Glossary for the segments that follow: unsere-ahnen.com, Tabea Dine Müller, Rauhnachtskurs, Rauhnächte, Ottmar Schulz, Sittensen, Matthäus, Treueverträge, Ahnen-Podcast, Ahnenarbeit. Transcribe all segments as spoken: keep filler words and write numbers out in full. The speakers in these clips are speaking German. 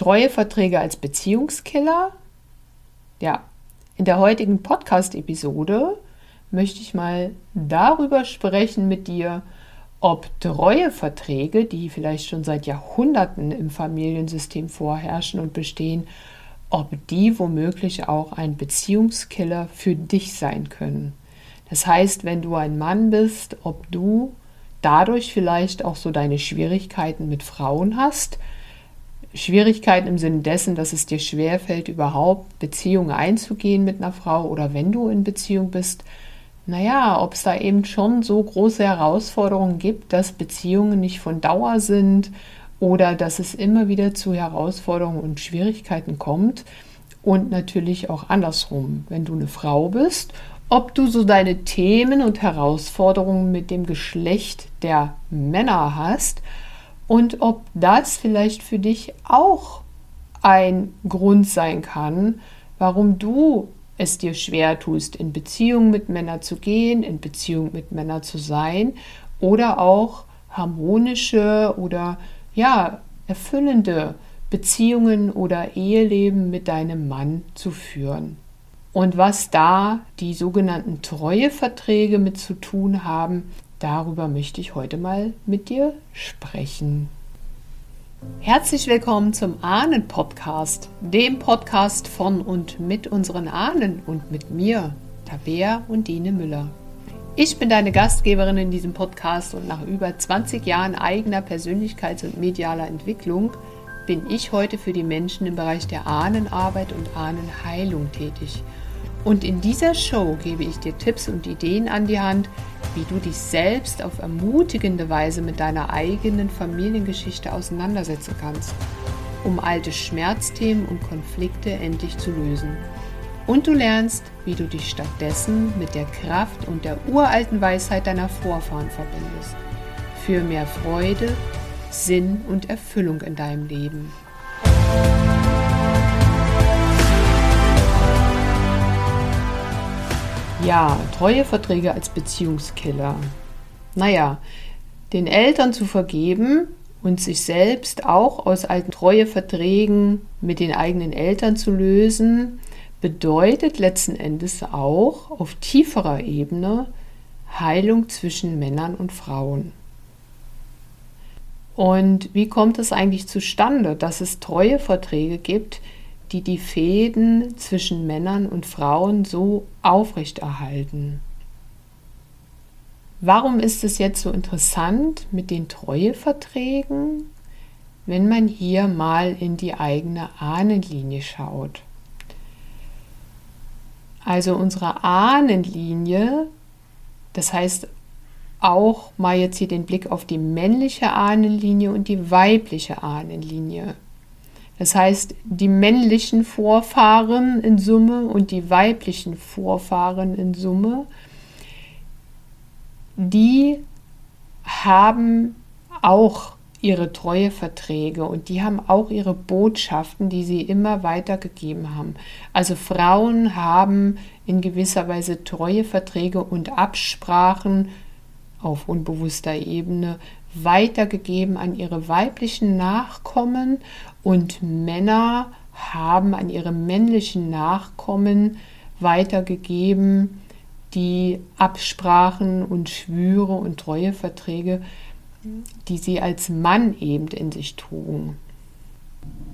Treueverträge als Beziehungskiller? Ja, in der heutigen Podcast-Episode möchte ich mal darüber sprechen mit dir, ob Treueverträge, die vielleicht schon seit Jahrhunderten im Familiensystem vorherrschen und bestehen, ob die womöglich auch ein Beziehungskiller für dich sein können. Das heißt, wenn du ein Mann bist, ob du dadurch vielleicht auch so deine Schwierigkeiten mit Frauen hast. Schwierigkeiten im Sinne dessen, dass es dir schwerfällt, überhaupt Beziehungen einzugehen mit einer Frau oder wenn du in Beziehung bist. Naja, ob es da eben schon so große Herausforderungen gibt, dass Beziehungen nicht von Dauer sind oder dass es immer wieder zu Herausforderungen und Schwierigkeiten kommt. Und natürlich auch andersrum, wenn du eine Frau bist, ob du so deine Themen und Herausforderungen mit dem Geschlecht der Männer hast und ob das vielleicht für dich auch ein Grund sein kann, warum du es dir schwer tust, in Beziehung mit Männern zu gehen, in Beziehung mit Männern zu sein oder auch harmonische oder ja, erfüllende Beziehungen oder Eheleben mit deinem Mann zu führen. Und was da die sogenannten Treueverträge mit zu tun haben, darüber möchte ich heute mal mit dir sprechen. Herzlich willkommen zum Ahnen-Podcast, dem Podcast von und mit unseren Ahnen und mit mir, Tabea und Dine Müller. Ich bin deine Gastgeberin in diesem Podcast und nach über zwanzig Jahren eigener Persönlichkeits- und medialer Entwicklung bin ich heute für die Menschen im Bereich der Ahnenarbeit und Ahnenheilung tätig. Und in dieser Show gebe ich dir Tipps und Ideen an die Hand, wie du dich selbst auf ermutigende Weise mit deiner eigenen Familiengeschichte auseinandersetzen kannst, um alte Schmerzthemen und Konflikte endlich zu lösen. Und du lernst, wie du dich stattdessen mit der Kraft und der uralten Weisheit deiner Vorfahren verbindest, für mehr Freude, Sinn und Erfüllung in deinem Leben. Ja, Treueverträge als Beziehungskiller. Naja, den Eltern zu vergeben und sich selbst auch aus alten Treueverträgen mit den eigenen Eltern zu lösen, bedeutet letzten Endes auch auf tieferer Ebene Heilung zwischen Männern und Frauen. Und wie kommt es eigentlich zustande, dass es Treueverträge gibt, die die Fäden zwischen Männern und Frauen so aufrechterhalten? Warum ist es jetzt so interessant mit den Treueverträgen, wenn man hier mal in die eigene Ahnenlinie schaut? Also unsere Ahnenlinie, das heißt auch mal jetzt hier den Blick auf die männliche Ahnenlinie und die weibliche Ahnenlinie. Das heißt, die männlichen Vorfahren in Summe und die weiblichen Vorfahren in Summe, die haben auch ihre Treueverträge und die haben auch ihre Botschaften, die sie immer weitergegeben haben. Also Frauen haben in gewisser Weise Treueverträge und Absprachen auf unbewusster Ebene weitergegeben an ihre weiblichen Nachkommen und Männer haben an ihre männlichen Nachkommen weitergegeben die Absprachen und Schwüre und Treueverträge, die sie als Mann eben in sich trugen.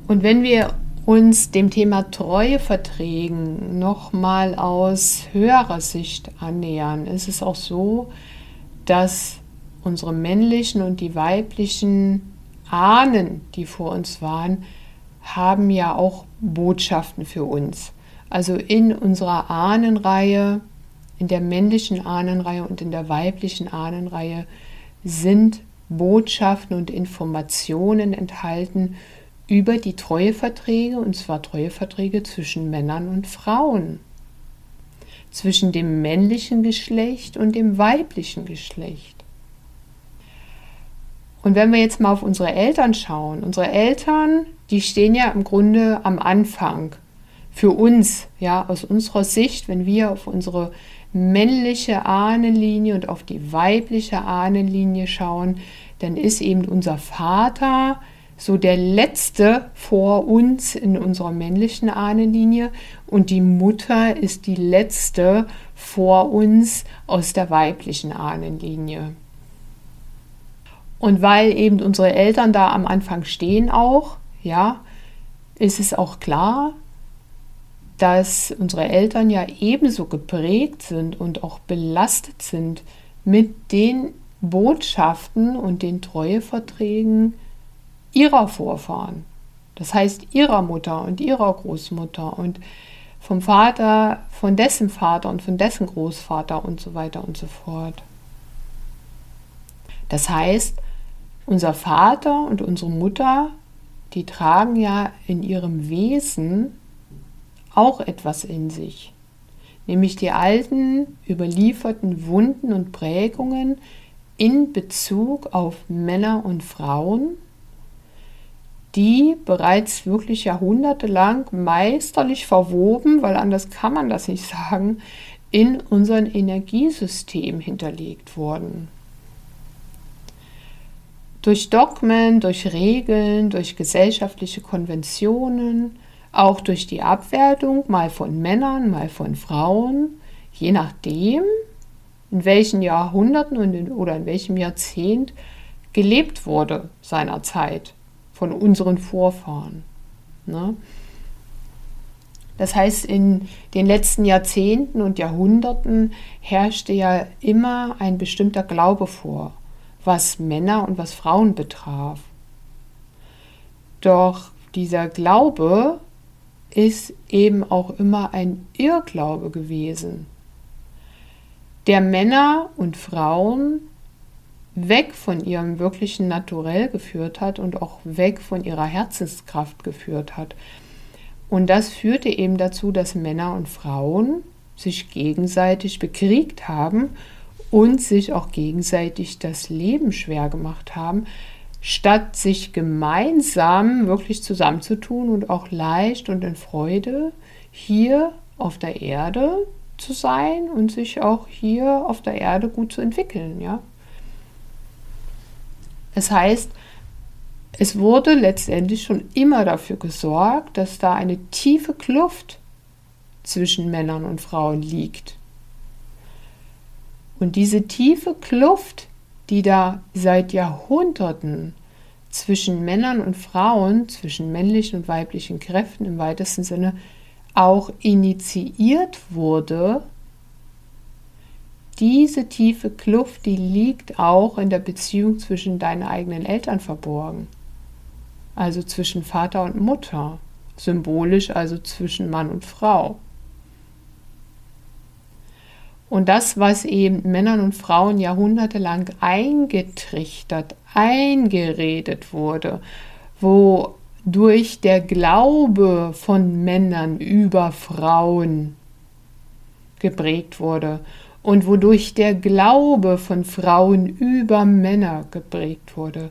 Und wenn wir uns dem Thema Treueverträgen nochmal aus höherer Sicht annähern, ist es auch so, dass unsere männlichen und die weiblichen Ahnen, die vor uns waren, haben ja auch Botschaften für uns. Also in unserer Ahnenreihe, in der männlichen Ahnenreihe und in der weiblichen Ahnenreihe sind Botschaften und Informationen enthalten über die Treueverträge, und zwar Treueverträge zwischen Männern und Frauen, zwischen dem männlichen Geschlecht und dem weiblichen Geschlecht. Und wenn wir jetzt mal auf unsere Eltern schauen, unsere Eltern, die stehen ja im Grunde am Anfang für uns, ja, aus unserer Sicht, wenn wir auf unsere männliche Ahnenlinie und auf die weibliche Ahnenlinie schauen, dann ist eben unser Vater so der letzte vor uns in unserer männlichen Ahnenlinie, und die Mutter ist die letzte vor uns aus der weiblichen Ahnenlinie. Und weil eben unsere Eltern da am Anfang stehen auch, ja, ist es auch klar, dass unsere Eltern ja ebenso geprägt sind und auch belastet sind mit den Botschaften und den Treueverträgen ihrer Vorfahren. Das heißt ihrer Mutter und ihrer Großmutter und vom Vater, von dessen Vater und von dessen Großvater und so weiter und so fort. Das heißt, unser Vater und unsere Mutter, die tragen ja in ihrem Wesen auch etwas in sich, nämlich die alten, überlieferten Wunden und Prägungen in Bezug auf Männer und Frauen, die bereits wirklich jahrhundertelang meisterlich verwoben, weil anders kann man das nicht sagen, in unserem Energiesystem hinterlegt wurden. Durch Dogmen, durch Regeln, durch gesellschaftliche Konventionen, auch durch die Abwertung, mal von Männern, mal von Frauen, je nachdem, in welchen Jahrhunderten und in, oder in welchem Jahrzehnt gelebt wurde seinerzeit von unseren Vorfahren. Ne? Das heißt, in den letzten Jahrzehnten und Jahrhunderten herrschte ja immer ein bestimmter Glaube vor, was Männer und was Frauen betraf. Doch dieser Glaube ist eben auch immer ein Irrglaube gewesen, der Männer und Frauen weg von ihrem wirklichen Naturell geführt hat und auch weg von ihrer Herzenskraft geführt hat. Und das führte eben dazu, dass Männer und Frauen sich gegenseitig bekriegt haben und sich auch gegenseitig das Leben schwer gemacht haben, statt sich gemeinsam wirklich zusammenzutun und auch leicht und in Freude hier auf der Erde zu sein und sich auch hier auf der Erde gut zu entwickeln. Ja? Das heißt, es wurde letztendlich schon immer dafür gesorgt, dass da eine tiefe Kluft zwischen Männern und Frauen liegt. Und diese tiefe Kluft, die da seit Jahrhunderten zwischen Männern und Frauen, zwischen männlichen und weiblichen Kräften im weitesten Sinne auch initiiert wurde, diese tiefe Kluft, die liegt auch in der Beziehung zwischen deinen eigenen Eltern verborgen. Also zwischen Vater und Mutter, symbolisch also zwischen Mann und Frau. Und das, was eben Männern und Frauen jahrhundertelang eingetrichtert, eingeredet wurde, wodurch der Glaube von Männern über Frauen geprägt wurde und wodurch der Glaube von Frauen über Männer geprägt wurde.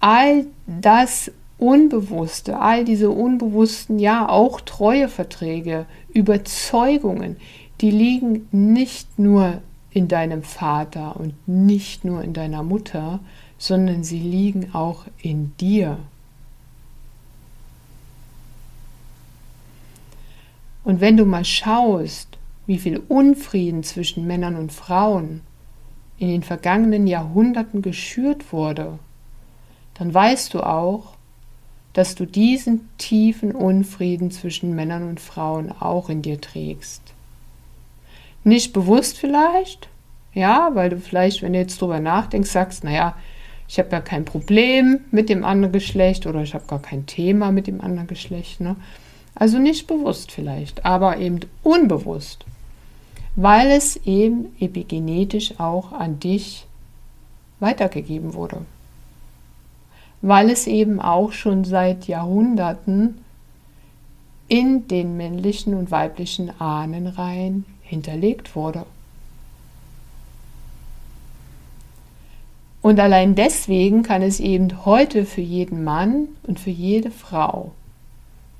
All das Unbewusste, all diese unbewussten, ja auch Treueverträge, Überzeugungen, die liegen nicht nur in deinem Vater und nicht nur in deiner Mutter, sondern sie liegen auch in dir. Und wenn du mal schaust, wie viel Unfrieden zwischen Männern und Frauen in den vergangenen Jahrhunderten geschürt wurde, dann weißt du auch, dass du diesen tiefen Unfrieden zwischen Männern und Frauen auch in dir trägst. Nicht bewusst vielleicht, ja, weil du vielleicht, wenn du jetzt drüber nachdenkst, sagst, naja, ich habe ja kein Problem mit dem anderen Geschlecht oder ich habe gar kein Thema mit dem anderen Geschlecht. Ne? Also nicht bewusst vielleicht, aber eben unbewusst, weil es eben epigenetisch auch an dich weitergegeben wurde. Weil es eben auch schon seit Jahrhunderten in den männlichen und weiblichen Ahnenreihen hinterlegt wurde. Und allein deswegen kann es eben heute für jeden Mann und für jede Frau,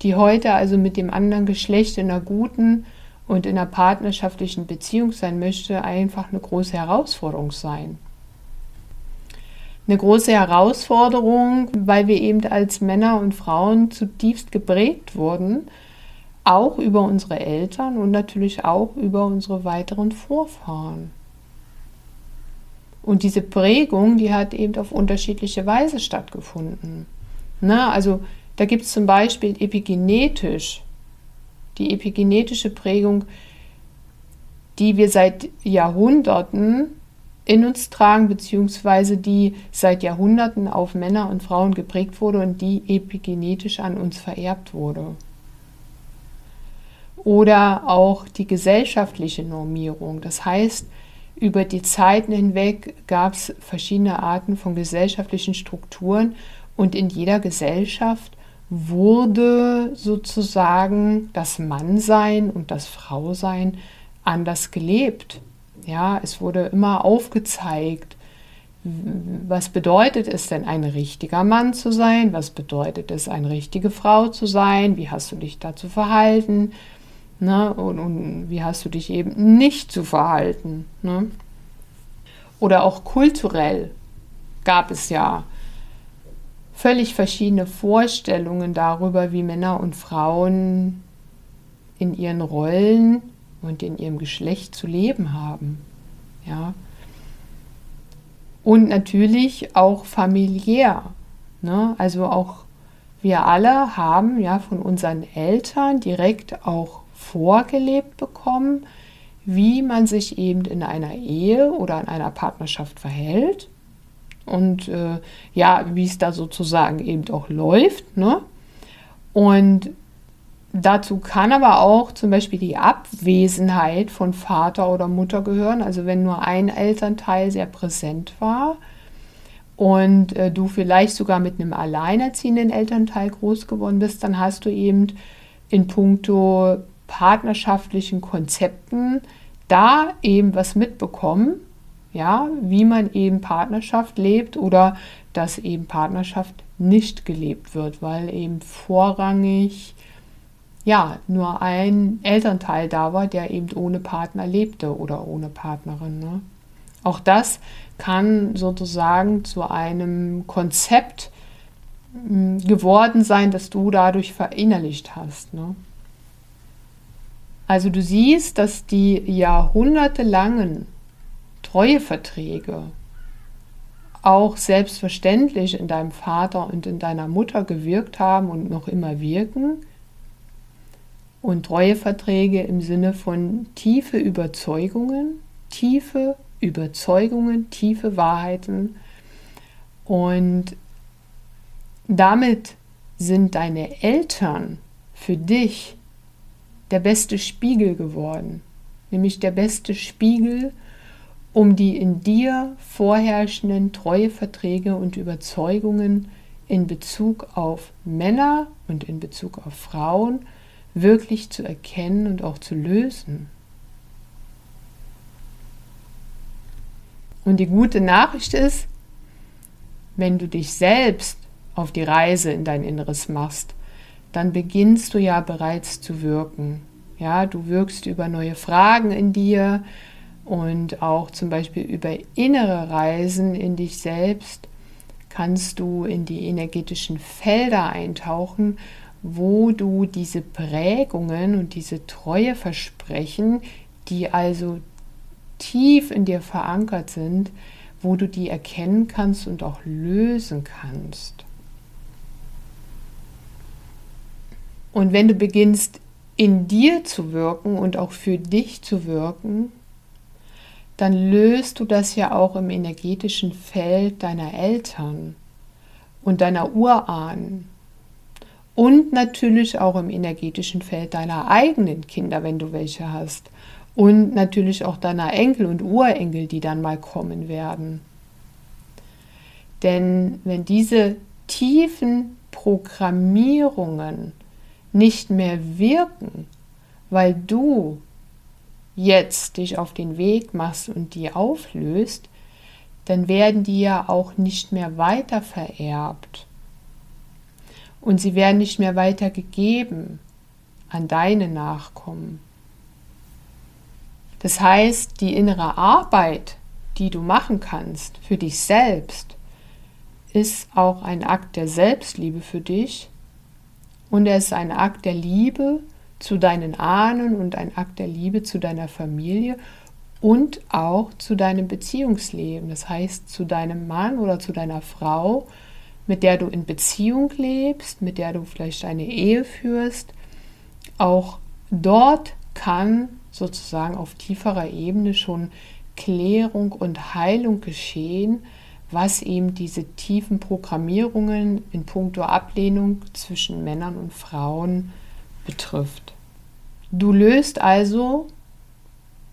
die heute also mit dem anderen Geschlecht in einer guten und in einer partnerschaftlichen Beziehung sein möchte, einfach eine große Herausforderung sein. eine große Herausforderung, weil wir eben als Männer und Frauen zutiefst geprägt wurden, auch über unsere Eltern und natürlich auch über unsere weiteren Vorfahren. Und diese Prägung, die hat eben auf unterschiedliche Weise stattgefunden. Na, also da gibt es zum Beispiel epigenetisch, die epigenetische Prägung, die wir seit Jahrhunderten in uns tragen, beziehungsweise die seit Jahrhunderten auf Männer und Frauen geprägt wurde und die epigenetisch an uns vererbt wurde. Oder auch die gesellschaftliche Normierung. Das heißt, über die Zeiten hinweg gab es verschiedene Arten von gesellschaftlichen Strukturen und in jeder Gesellschaft wurde sozusagen das Mannsein und das Frausein anders gelebt. Ja, es wurde immer aufgezeigt, was bedeutet es denn, ein richtiger Mann zu sein? Was bedeutet es, eine richtige Frau zu sein? Wie hast du dich dazu verhalten? Ne? Und, und wie hast du dich eben nicht zu verhalten? Ne? Oder auch kulturell gab es ja völlig verschiedene Vorstellungen darüber, wie Männer und Frauen in ihren Rollen und in ihrem Geschlecht zu leben haben. Ja. Und natürlich auch familiär. Ne? Also auch wir alle haben ja von unseren Eltern direkt auch vorgelebt bekommen, wie man sich eben in einer Ehe oder in einer Partnerschaft verhält. Und äh, ja, wie es da sozusagen eben auch läuft. Ne? Und dazu kann aber auch zum Beispiel die Abwesenheit von Vater oder Mutter gehören. Also wenn nur ein Elternteil sehr präsent war und äh, du vielleicht sogar mit einem alleinerziehenden Elternteil groß geworden bist, dann hast du eben in puncto partnerschaftlichen Konzepten da eben was mitbekommen, ja, wie man eben Partnerschaft lebt oder dass eben Partnerschaft nicht gelebt wird, weil eben vorrangig ja, nur ein Elternteil da war, der eben ohne Partner lebte oder ohne Partnerin. Ne? Auch das kann sozusagen zu einem Konzept m, geworden sein, das du dadurch verinnerlicht hast. Ne? Also du siehst, dass die jahrhundertelangen Treueverträge auch selbstverständlich in deinem Vater und in deiner Mutter gewirkt haben und noch immer wirken. Und Treueverträge im Sinne von tiefe Überzeugungen, tiefe Überzeugungen, tiefe Wahrheiten. Und damit sind deine Eltern für dich der beste Spiegel geworden. Nämlich der beste Spiegel, um die in dir vorherrschenden Treueverträge und Überzeugungen in Bezug auf Männer und in Bezug auf Frauen wirklich zu erkennen und auch zu lösen. Und die gute Nachricht ist, wenn du dich selbst auf die Reise in dein Inneres machst, dann beginnst du ja bereits zu wirken. Ja, du wirkst über neue Fragen in dir und auch zum Beispiel über innere Reisen in dich selbst kannst du in die energetischen Felder eintauchen, wo du diese Prägungen und diese Treueversprechen, die also tief in dir verankert sind, wo du die erkennen kannst und auch lösen kannst. Und wenn du beginnst, in dir zu wirken und auch für dich zu wirken, dann löst du das ja auch im energetischen Feld deiner Eltern und deiner Urahnen. Und natürlich auch im energetischen Feld deiner eigenen Kinder, wenn du welche hast. Und natürlich auch deiner Enkel und Urenkel, die dann mal kommen werden. Denn wenn diese tiefen Programmierungen nicht mehr wirken, weil du jetzt dich auf den Weg machst und die auflöst, dann werden die ja auch nicht mehr weiter vererbt. Und sie werden nicht mehr weitergegeben an deine Nachkommen. Das heißt, die innere Arbeit, die du machen kannst für dich selbst, ist auch ein Akt der Selbstliebe für dich und er ist ein Akt der Liebe zu deinen Ahnen und ein Akt der Liebe zu deiner Familie und auch zu deinem Beziehungsleben, das heißt zu deinem Mann oder zu deiner Frau, mit der du in Beziehung lebst, mit der du vielleicht eine Ehe führst. Auch dort kann sozusagen auf tieferer Ebene schon Klärung und Heilung geschehen, was eben diese tiefen Programmierungen in puncto Ablehnung zwischen Männern und Frauen betrifft. Du löst also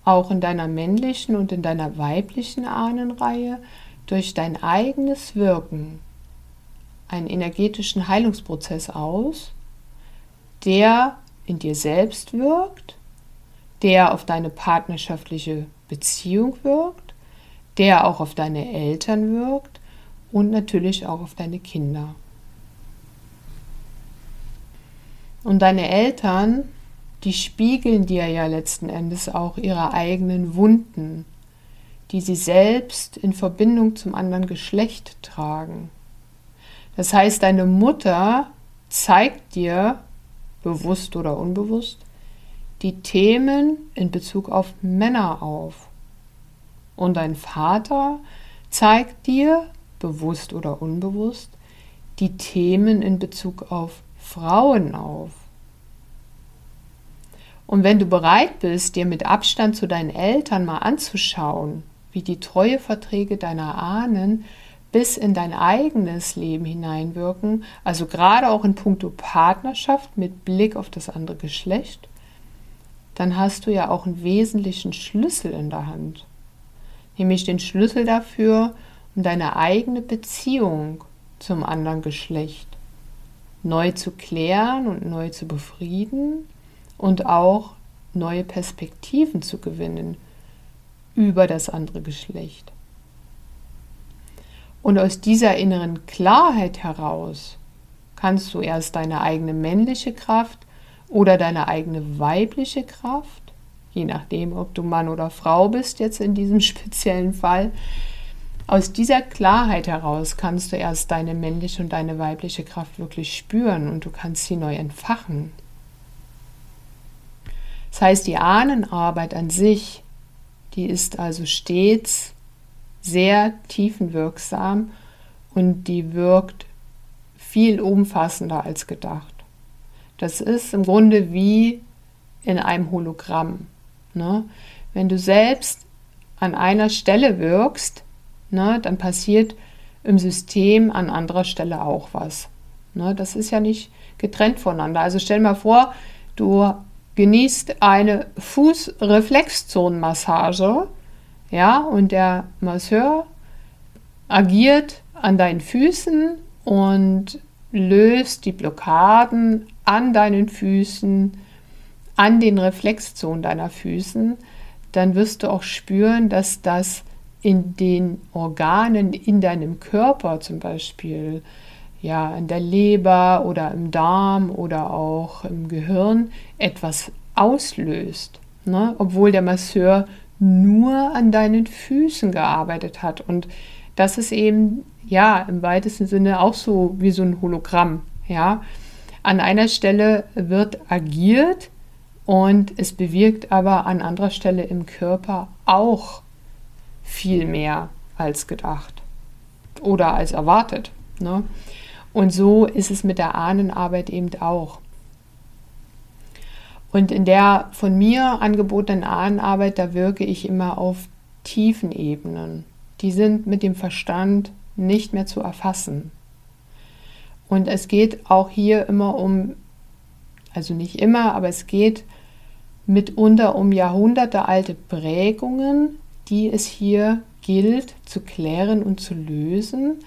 auch in deiner männlichen und in deiner weiblichen Ahnenreihe durch dein eigenes Wirken einen energetischen Heilungsprozess aus, der in dir selbst wirkt, der auf deine partnerschaftliche Beziehung wirkt, der auch auf deine Eltern wirkt und natürlich auch auf deine Kinder. Und deine Eltern, die spiegeln dir ja letzten Endes auch ihre eigenen Wunden, die sie selbst in Verbindung zum anderen Geschlecht tragen. Das heißt, deine Mutter zeigt dir, bewusst oder unbewusst, die Themen in Bezug auf Männer auf. Und dein Vater zeigt dir, bewusst oder unbewusst, die Themen in Bezug auf Frauen auf. Und wenn du bereit bist, dir mit Abstand zu deinen Eltern mal anzuschauen, wie die Treueverträge deiner Ahnen bis in dein eigenes Leben hineinwirken, also gerade auch in puncto Partnerschaft mit Blick auf das andere Geschlecht, dann hast du ja auch einen wesentlichen Schlüssel in der Hand. Nämlich den Schlüssel dafür, um deine eigene Beziehung zum anderen Geschlecht neu zu klären und neu zu befrieden und auch neue Perspektiven zu gewinnen über das andere Geschlecht. Und aus dieser inneren Klarheit heraus kannst du erst deine eigene männliche Kraft oder deine eigene weibliche Kraft, je nachdem, ob du Mann oder Frau bist, jetzt in diesem speziellen Fall, aus dieser Klarheit heraus kannst du erst deine männliche und deine weibliche Kraft wirklich spüren und du kannst sie neu entfachen. Das heißt, die Ahnenarbeit an sich, die ist also stets sehr tiefenwirksam und die wirkt viel umfassender als gedacht. Das ist im Grunde wie in einem Hologramm. Ne? Wenn du selbst an einer Stelle wirkst, ne, dann passiert im System an anderer Stelle auch was. Ne? Das ist ja nicht getrennt voneinander. Also stell dir mal vor, du genießt eine Fußreflexzonenmassage, ja, und der Masseur agiert an deinen Füßen und löst die Blockaden an deinen Füßen, an den Reflexzonen deiner Füßen, dann wirst du auch spüren, dass das in den Organen in deinem Körper zum Beispiel, ja, in der Leber oder im Darm oder auch im Gehirn etwas auslöst, ne? Obwohl der Masseur nur an deinen Füßen gearbeitet hat. Und das ist eben, ja, im weitesten Sinne auch so wie so ein Hologramm, ja. An einer Stelle wird agiert und es bewirkt aber an anderer Stelle im Körper auch viel mehr als gedacht oder als erwartet, ne? Und so ist es mit der Ahnenarbeit eben auch. Und in der von mir angebotenen Ahnenarbeit, da wirke ich immer auf tiefen Ebenen. Die sind mit dem Verstand nicht mehr zu erfassen. Und es geht auch hier immer um, also nicht immer, aber es geht mitunter um jahrhundertealte Prägungen, die es hier gilt zu klären und zu lösen.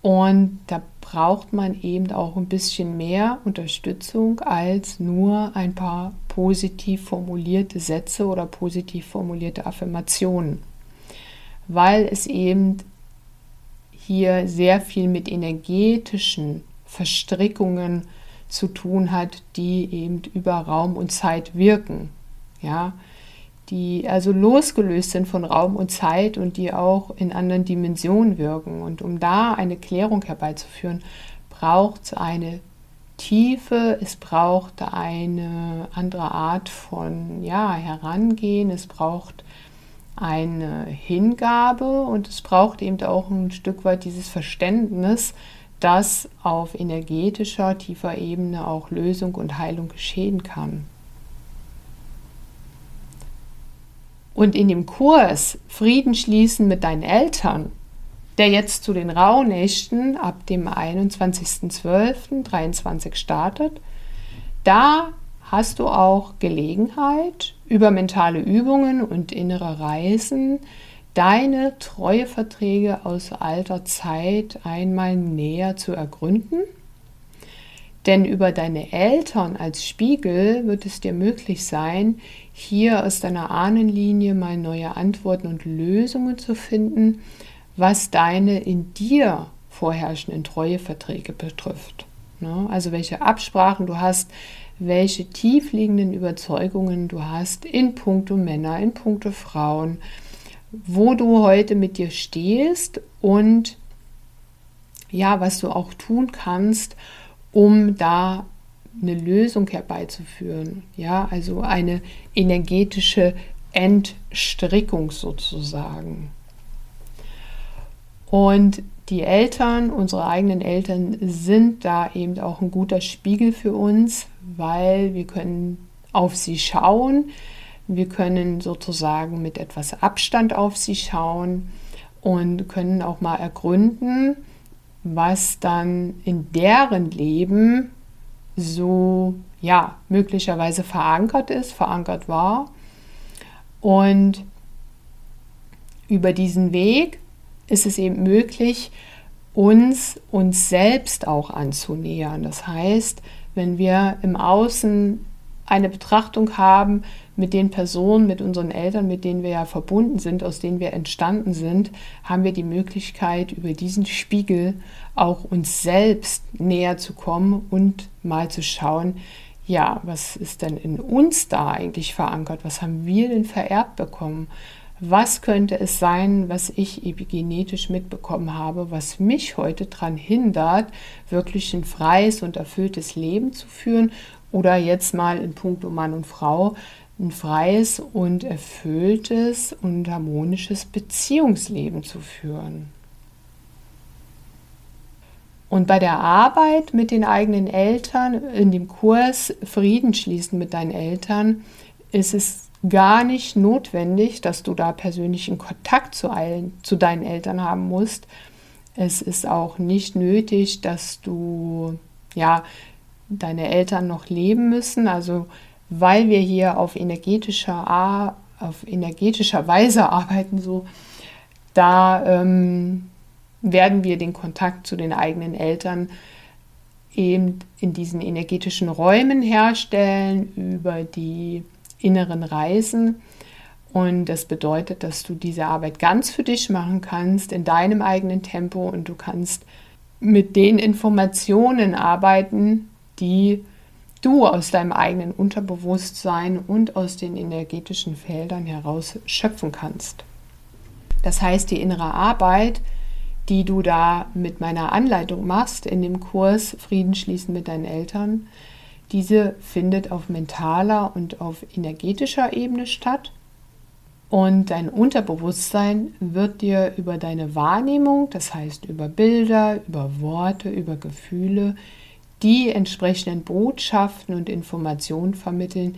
Und da braucht man eben auch ein bisschen mehr Unterstützung als nur ein paar positiv formulierte Sätze oder positiv formulierte Affirmationen, weil es eben hier sehr viel mit energetischen Verstrickungen zu tun hat, die eben über Raum und Zeit wirken, ja, die also losgelöst sind von Raum und Zeit und die auch in anderen Dimensionen wirken. Und um da eine Klärung herbeizuführen, braucht es eine Tiefe, es braucht eine andere Art von ja, Herangehen, es braucht eine Hingabe und es braucht eben auch ein Stück weit dieses Verständnis, dass auf energetischer, tiefer Ebene auch Lösung und Heilung geschehen kann. Und in dem Kurs Frieden schließen mit deinen Eltern, der jetzt zu den Rauhnächten ab dem einundzwanzigsten zwölften dreiundzwanzig startet, da hast du auch Gelegenheit, über mentale Übungen und innere Reisen deine Treueverträge aus alter Zeit einmal näher zu ergründen. Denn über deine Eltern als Spiegel wird es dir möglich sein, hier aus deiner Ahnenlinie mal neue Antworten und Lösungen zu finden, was deine in dir vorherrschenden Treueverträge betrifft. Also welche Absprachen du hast, welche tiefliegenden Überzeugungen du hast in puncto Männer, in puncto Frauen, wo du heute mit dir stehst und ja, was du auch tun kannst, um da eine Lösung herbeizuführen. Ja, also eine energetische Entstrickung sozusagen. Und die Eltern, unsere eigenen Eltern, sind da eben auch ein guter Spiegel für uns, weil wir können auf sie schauen, wir können sozusagen mit etwas Abstand auf sie schauen und können auch mal ergründen, was dann in deren Leben so ja möglicherweise verankert ist, verankert war. Und über diesen Weg ist es eben möglich, uns, uns selbst auch anzunähern. Das heißt, wenn wir im Außen eine Betrachtung haben mit den Personen, mit unseren Eltern, mit denen wir ja verbunden sind, aus denen wir entstanden sind, haben wir die Möglichkeit, über diesen Spiegel auch uns selbst näher zu kommen und mal zu schauen, ja, was ist denn in uns da eigentlich verankert? Was haben wir denn vererbt bekommen? Was könnte es sein, was ich epigenetisch mitbekommen habe, was mich heute daran hindert, wirklich ein freies und erfülltes Leben zu führen oder jetzt mal in puncto Mann und Frau ein freies und erfülltes und harmonisches Beziehungsleben zu führen. Und bei der Arbeit mit den eigenen Eltern, in dem Kurs Frieden schließen mit deinen Eltern, ist es gar nicht notwendig, dass du da persönlichen Kontakt zu, allen, zu deinen Eltern haben musst. Es ist auch nicht nötig, dass du, ja, deine Eltern noch leben müssen. Also weil wir hier auf energetischer, auf energetischer Weise arbeiten, so, da ähm, werden wir den Kontakt zu den eigenen Eltern eben in diesen energetischen Räumen herstellen, über die inneren Reisen, und das bedeutet, dass du diese Arbeit ganz für dich machen kannst, in deinem eigenen Tempo, und du kannst mit den Informationen arbeiten, die du aus deinem eigenen Unterbewusstsein und aus den energetischen Feldern heraus schöpfen kannst. Das heißt, die innere Arbeit, die du da mit meiner Anleitung machst in dem Kurs Frieden schließen mit deinen Eltern, diese findet auf mentaler und auf energetischer Ebene statt, und dein Unterbewusstsein wird dir über deine Wahrnehmung, das heißt über Bilder, über Worte, über Gefühle, die entsprechenden Botschaften und Informationen vermitteln,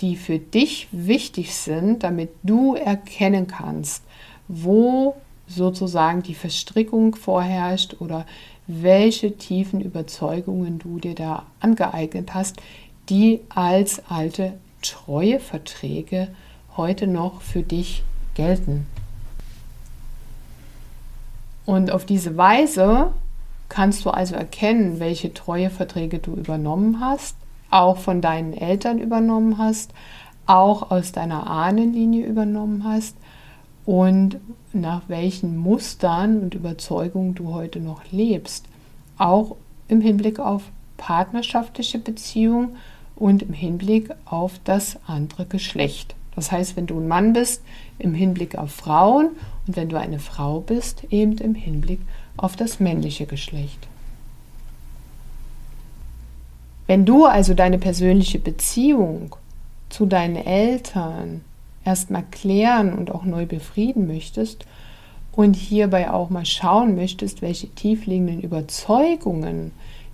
die für dich wichtig sind, damit du erkennen kannst, wo sozusagen die Verstrickung vorherrscht oder welche tiefen Überzeugungen du dir da angeeignet hast, die als alte Treueverträge heute noch für dich gelten. Und auf diese Weise kannst du also erkennen, welche Treueverträge du übernommen hast, auch von deinen Eltern übernommen hast, auch aus deiner Ahnenlinie übernommen hast, und nach welchen Mustern und Überzeugungen du heute noch lebst, auch im Hinblick auf partnerschaftliche Beziehungen und im Hinblick auf das andere Geschlecht. Das heißt, wenn du ein Mann bist, im Hinblick auf Frauen und wenn du eine Frau bist, eben im Hinblick auf das männliche Geschlecht. Wenn du also deine persönliche Beziehung zu deinen Eltern erstmal klären und auch neu befrieden möchtest und hierbei auch mal schauen möchtest, welche tiefliegenden Überzeugungen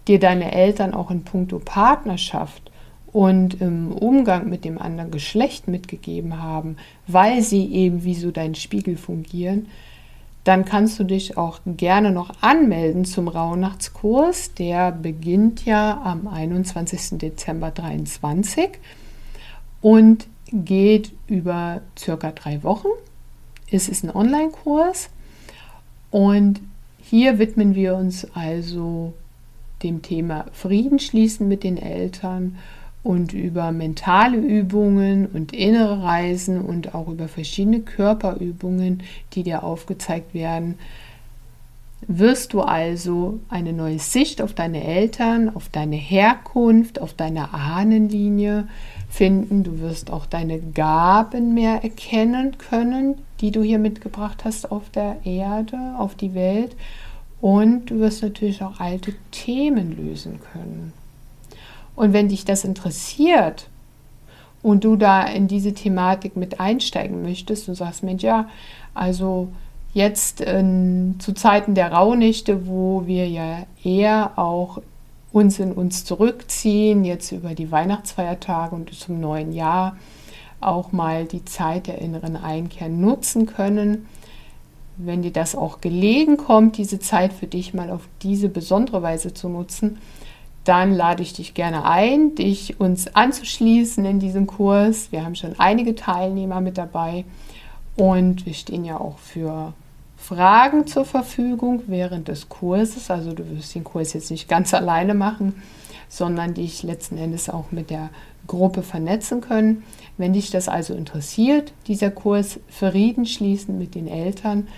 dir deine Eltern auch in puncto Partnerschaft und im Umgang mit dem anderen Geschlecht mitgegeben haben, weil sie eben wie so dein Spiegel fungieren, dann kannst du dich auch gerne noch anmelden zum Rauhnachtskurs. Der beginnt ja am einundzwanzigsten Dezember dreiundzwanzig und geht über circa drei Wochen. Es ist ein Online-Kurs und hier widmen wir uns also dem Thema Frieden schließen mit den Eltern und über mentale Übungen und innere Reisen und auch über verschiedene Körperübungen, die dir aufgezeigt werden, wirst du also eine neue Sicht auf deine Eltern, auf deine Herkunft, auf deine Ahnenlinie finden. Du wirst auch deine Gaben mehr erkennen können, die du hier mitgebracht hast auf der Erde, auf die Welt. Und du wirst natürlich auch alte Themen lösen können. Und wenn dich das interessiert und du da in diese Thematik mit einsteigen möchtest und sagst, Mensch, ja, also jetzt ähm, zu Zeiten der Rauhnächte, wo wir ja eher auch uns in uns zurückziehen, jetzt über die Weihnachtsfeiertage und zum neuen Jahr auch mal die Zeit der inneren Einkehr nutzen können, wenn dir das auch gelegen kommt, diese Zeit für dich mal auf diese besondere Weise zu nutzen, dann lade ich dich gerne ein, dich uns anzuschließen in diesem Kurs. Wir haben schon einige Teilnehmer mit dabei und wir stehen ja auch für Fragen zur Verfügung während des Kurses. Also du wirst den Kurs jetzt nicht ganz alleine machen, sondern dich letzten Endes auch mit der Gruppe vernetzen können. Wenn dich das also interessiert, dieser Kurs Frieden schließen mit den Eltern,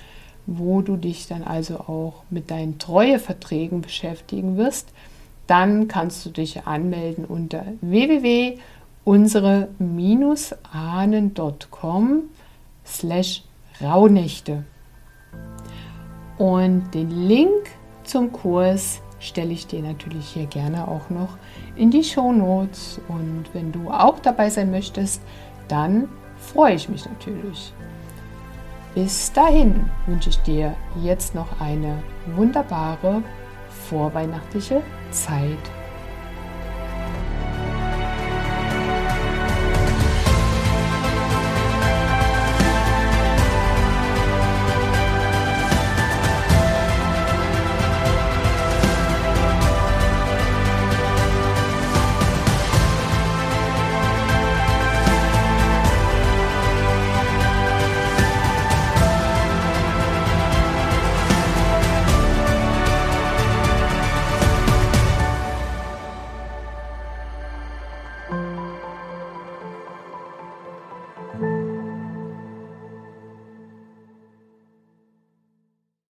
wo du dich dann also auch mit deinen Treueverträgen beschäftigen wirst, dann kannst du dich anmelden unter w w w punkt unsere Strich ahnen punkt com slash Rauhnächte. Und den Link zum Kurs stelle ich dir natürlich hier gerne auch noch in die Shownotes. Und wenn du auch dabei sein möchtest, dann freue ich mich natürlich. Bis dahin wünsche ich dir jetzt noch eine wunderbare vorweihnachtliche Zeit.